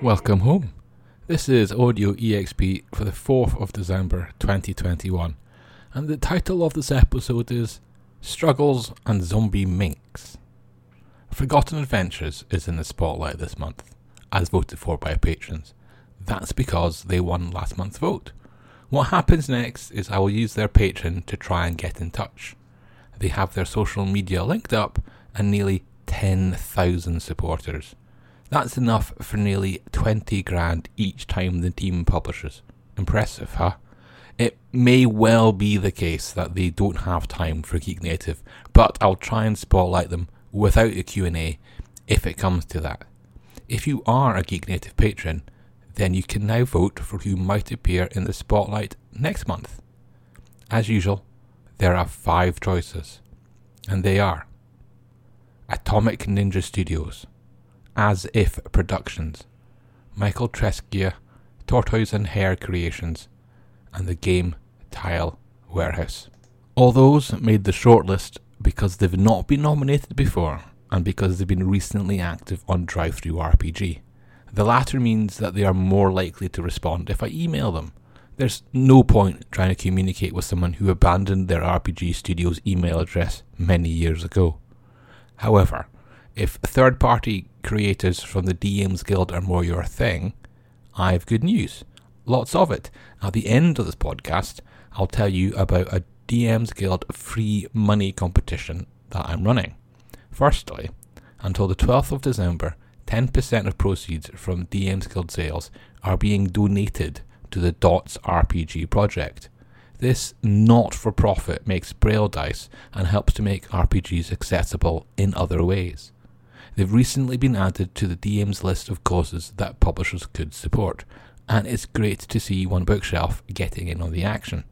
Welcome home. This is Audio EXP for the 4th of December 2021, and the title of this episode is Struggles and Zombie Minks. Forgotten Adventures is in the spotlight this month, as voted for by patrons. That's because they won last month's vote. What happens next is I will use their patron to try and get in touch. They have their social media linked up and nearly 10,000 supporters. That's enough for nearly 20 grand each time the team publishes. Impressive, huh? It may well be the case that they don't have time for Geek Native, but I'll try and spotlight them without a Q&A if it comes to that. If you are a Geek Native patron, then you can now vote for who might appear in the spotlight next month. As usual, there are 5 choices, and they are Atomic Ninja Studios, As If Productions, Michael Trescia, Tortoise and Hair Creations, and the game Tile Warehouse. All those made the shortlist because they've not been nominated before and because they've been recently active on DriveThruRPG. The latter means that they are more likely to respond if I email them. There's no point trying to communicate with someone who abandoned their RPG studio's email address many years ago. However, if third-party creators from the DMs Guild are more your thing, I have good news. Lots of it. At the end of this podcast, I'll tell you about a DMs Guild free money competition that I'm running. Firstly, until the 12th of December, 10% of proceeds from DMs Guild sales are being donated to the Dots RPG project. This not-for-profit makes Braille dice and helps to make RPGs accessible in other ways. They've recently been added to the DM's list of causes that publishers could support, and it's great to see One Bookshelf getting in on the action.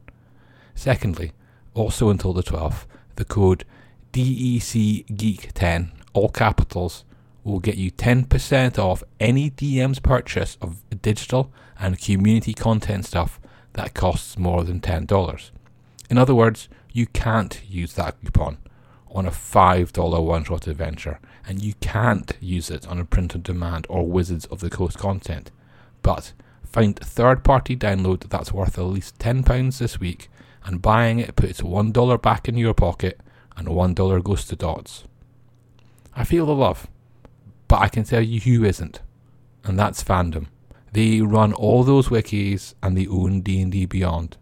Secondly, also until the 12th, the code DECGEEK10, all capitals, will get you 10% off any DM's purchase of digital and community content stuff that costs more than $10. In other words, you can't use that coupon on a $5 one-shot adventure, and you can't use it on a print-on-demand or Wizards of the Coast content. But find third-party download that's worth at least £10 this week, and buying it puts $1 back in your pocket, and $1 goes to Dots. I feel the love, but I can tell you who isn't, and that's Fandom. They run all those wikis and they own D&D Beyond.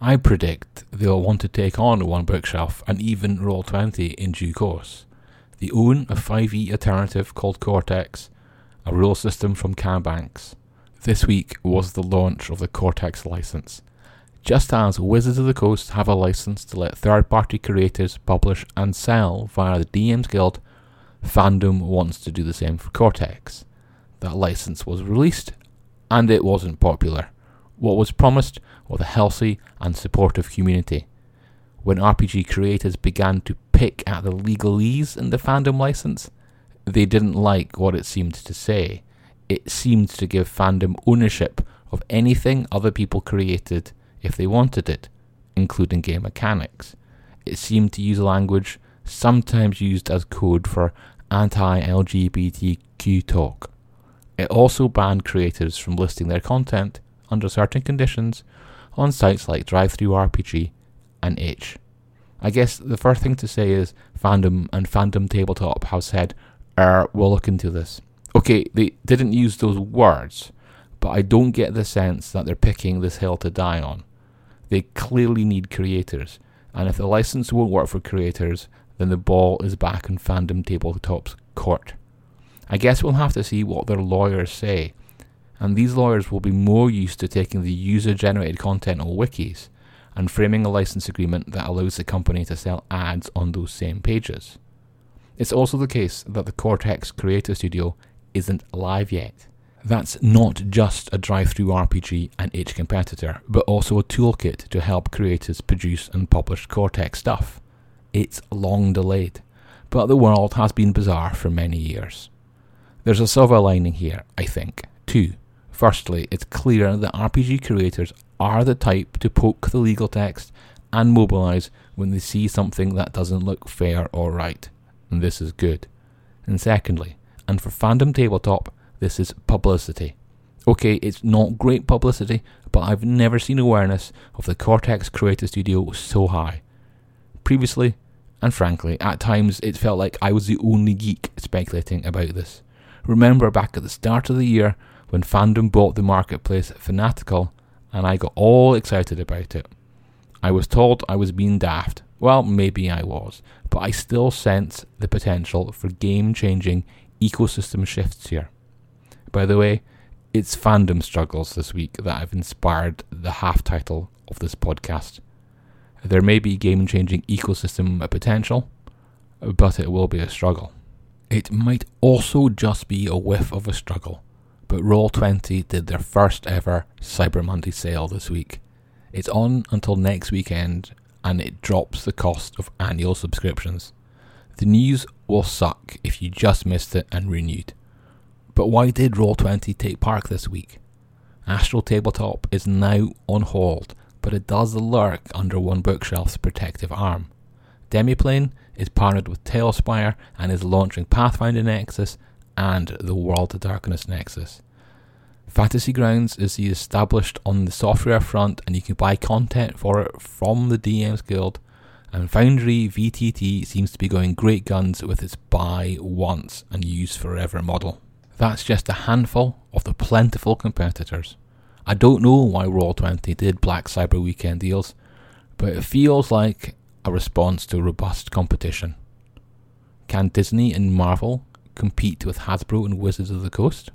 I predict they'll want to take on One Bookshelf and even Roll20 in due course. They own a 5e alternative called Cortex, a rule system from Cam Banks. This week was the launch of the Cortex license. Just as Wizards of the Coast have a license to let third-party creators publish and sell via the DMs Guild, Fandom wants to do the same for Cortex. That license was released, and it wasn't popular. What was promised was a healthy and supportive community. When RPG creators began to pick at the legalese in the Fandom license, they didn't like what it seemed to say. It seemed to give Fandom ownership of anything other people created if they wanted it, including game mechanics. It seemed to use language sometimes used as code for anti-LGBTQ talk. It also banned creators from listing their content, under certain conditions, on sites like DriveThruRPG and Itch. I guess the first thing to say is Fandom and Fandom Tabletop have said, we'll look into this. Okay, they didn't use those words, but I don't get the sense that they're picking this hill to die on. They clearly need creators, and if the license won't work for creators, then the ball is back in Fandom Tabletop's court. I guess we'll have to see what their lawyers say, and these lawyers will be more used to taking the user-generated content on wikis and framing a license agreement that allows the company to sell ads on those same pages. It's also the case that the Cortex Creator Studio isn't live yet. That's not just a DriveThruRPG and Itch competitor, but also a toolkit to help creators produce and publish Cortex stuff. It's long delayed, but the world has been bizarre for many years. There's a silver lining here, I think, too. Firstly, it's clear that RPG creators are the type to poke the legal text and mobilise when they see something that doesn't look fair or right, and this is good. And secondly, and for Fandom Tabletop, This is publicity. Okay, it's not great publicity, but I've never seen awareness of the Cortex Creator Studio so high. Previously, and frankly, at times it felt like I was the only geek speculating about this. Remember back at the start of the year when Fandom bought the marketplace Fanatical and I got all excited about it. I was told I was being daft. Well, maybe I was, but I still sense the potential for game-changing ecosystem shifts here. By the way, it's fandom struggles this week that have inspired the half-title of this podcast. There may be game-changing ecosystem potential, but it will be a struggle. It might also just be a whiff of a struggle, but Roll20 did their first ever Cyber Monday sale this week. It's on until next weekend, and it drops the cost of annual subscriptions. The news will suck if you just missed it and renewed. But why did Roll20 take part this week? Astral Tabletop is now on hold, but it does lurk under One Bookshelf's protective arm. Demiplane is partnered with Tailspire and is launching Pathfinder Nexus and the World of Darkness Nexus. Fantasy Grounds is established on the software front and you can buy content for it from the DMs Guild, and Foundry VTT seems to be going great guns with its buy once and use forever model. That's just a handful of the plentiful competitors. I don't know why Roll20 did Black Cyber Weekend deals, but it feels like a response to robust competition. Can Disney and Marvel compete with Hasbro and Wizards of the Coast?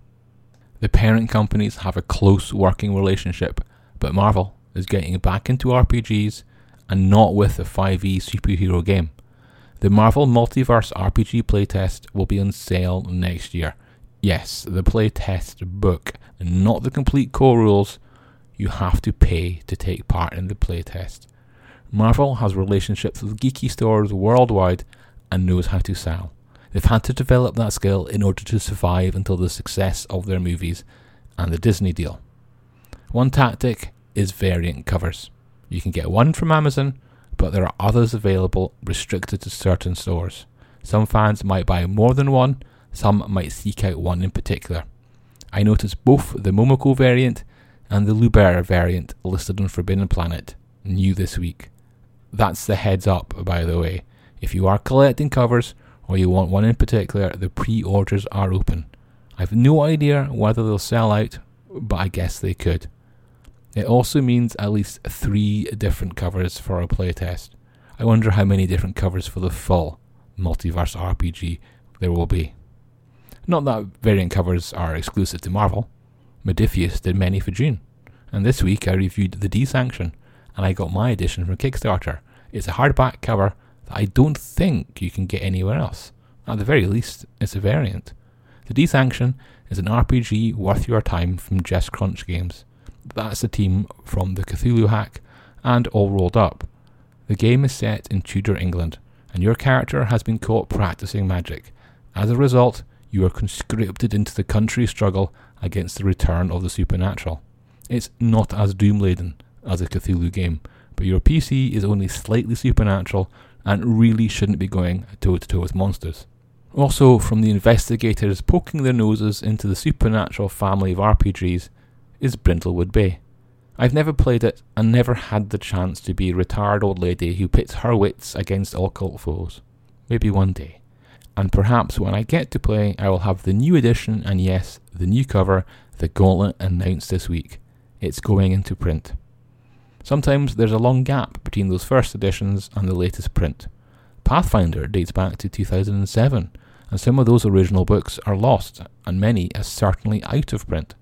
The parent companies have a close working relationship, but Marvel is getting back into RPGs and not with a 5e superhero game. The Marvel Multiverse RPG playtest will be on sale next year. Yes, the playtest book, and not the complete core rules. You have to pay to take part in the playtest. Marvel has relationships with geeky stores worldwide and knows how to sell. They've had to develop that skill in order to survive until the success of their movies and the Disney deal. One tactic is variant covers. You can get one from Amazon, but there are others available restricted to certain stores. Some fans might buy more than one, some might seek out one in particular. I noticed both the Momoko variant and the Lubar variant listed on Forbidden Planet new this week. That's the heads up, by the way. If you are collecting covers or you want one in particular, the pre-orders are open. I've no idea whether they'll sell out, but I guess they could. It also means at least 3 different covers for a playtest. I wonder how many different covers for the full multiverse RPG there will be. Not that variant covers are exclusive to Marvel. Modiphius did many for June, and this week I reviewed the D-Sanction, and I got my edition from Kickstarter. It's a hardback cover that I don't think you can get anywhere else. At the very least, it's a variant. The D-Sanction is an RPG worth your time from Jess Crunch Games. That's the team from the Cthulhu hack and All Rolled Up. The game is set in Tudor England, and your character has been caught practicing magic. As a result, you are conscripted into the country's struggle against the return of the supernatural. It's not as doom-laden as a Cthulhu game, but your PC is only slightly supernatural and really shouldn't be going toe-to-toe with monsters. Also, from the investigators poking their noses into the supernatural family of RPGs is Brindlewood Bay. I've never played it and never had the chance to be a retired old lady who pits her wits against occult foes. Maybe one day. And perhaps when I get to play, I will have the new edition and yes, the new cover, the Gauntlet announced this week. It's going into print. Sometimes there's a long gap between those first editions and the latest print. Pathfinder dates back to 2007, and some of those original books are lost, and many are certainly out of print.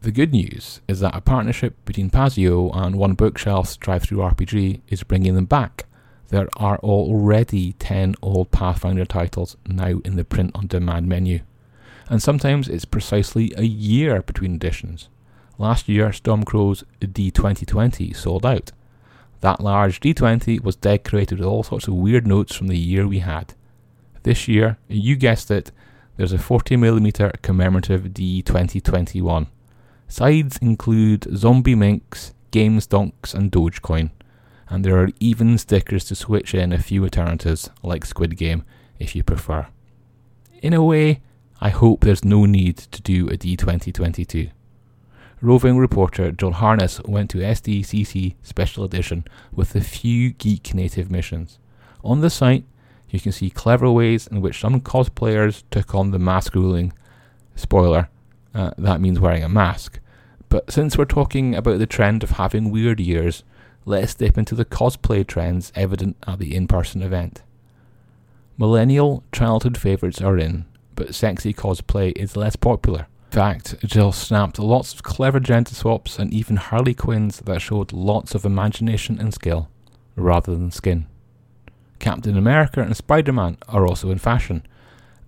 The good news is that a partnership between Pazio and One Bookshelf's DriveThruRPG is bringing them back. There are already 10 old Pathfinder titles now in the print-on-demand menu. And sometimes it's precisely a year between editions. Last year, Stormcrow's D2020 sold out. That large D20 was decorated with all sorts of weird notes from the year we had. This year, you guessed it, there's a 40mm commemorative D2021. Sides include zombie minks, games donks and Dogecoin. And there are even stickers to switch in a few alternatives, like Squid Game, if you prefer. In a way, I hope there's no need to do a D2022. Roving reporter John Harness went to SDCC Special Edition with a few Geek Native missions. On the site, you can see clever ways in which some cosplayers took on the mask ruling. Spoiler, that means wearing a mask. But since we're talking about the trend of having weird years, let's dip into the cosplay trends evident at the in-person event. Millennial childhood favourites are in, but sexy cosplay is less popular. In fact, Jill snapped lots of clever gender swaps and even Harley Quinns that showed lots of imagination and skill, rather than skin. Captain America and Spider-Man are also in fashion,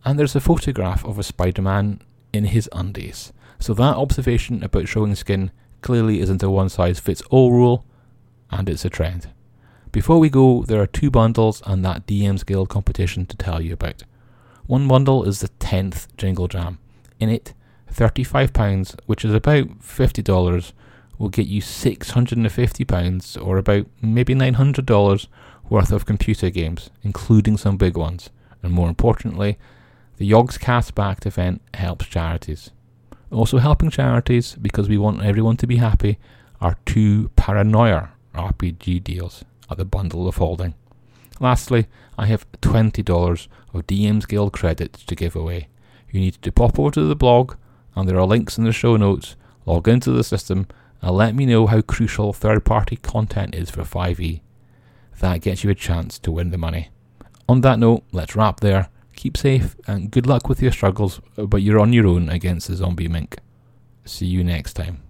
and there's a photograph of a Spider-Man in his undies. So that observation about showing skin clearly isn't a one-size-fits-all rule, and it's a trend. Before we go, there are two bundles and that DMs Guild competition to tell you about. One bundle is the 10th Jingle Jam. In it, £35, which is about $50, will get you £650, or about maybe $900 worth of computer games, including some big ones. And more importantly, the Yogscast-backed event helps charities. Also helping charities, because we want everyone to be happy, are two Paranoia RPG deals at the bundle of holding. Lastly, I have $20 of DMs Guild credits to give away. You need to pop over to the blog, and there are links in the show notes, log into the system, and let me know how crucial third-party content is for 5e. That gets you a chance to win the money. On that note, let's wrap there. Keep safe, and good luck with your struggles, but you're on your own against the zombie mink. See you next time.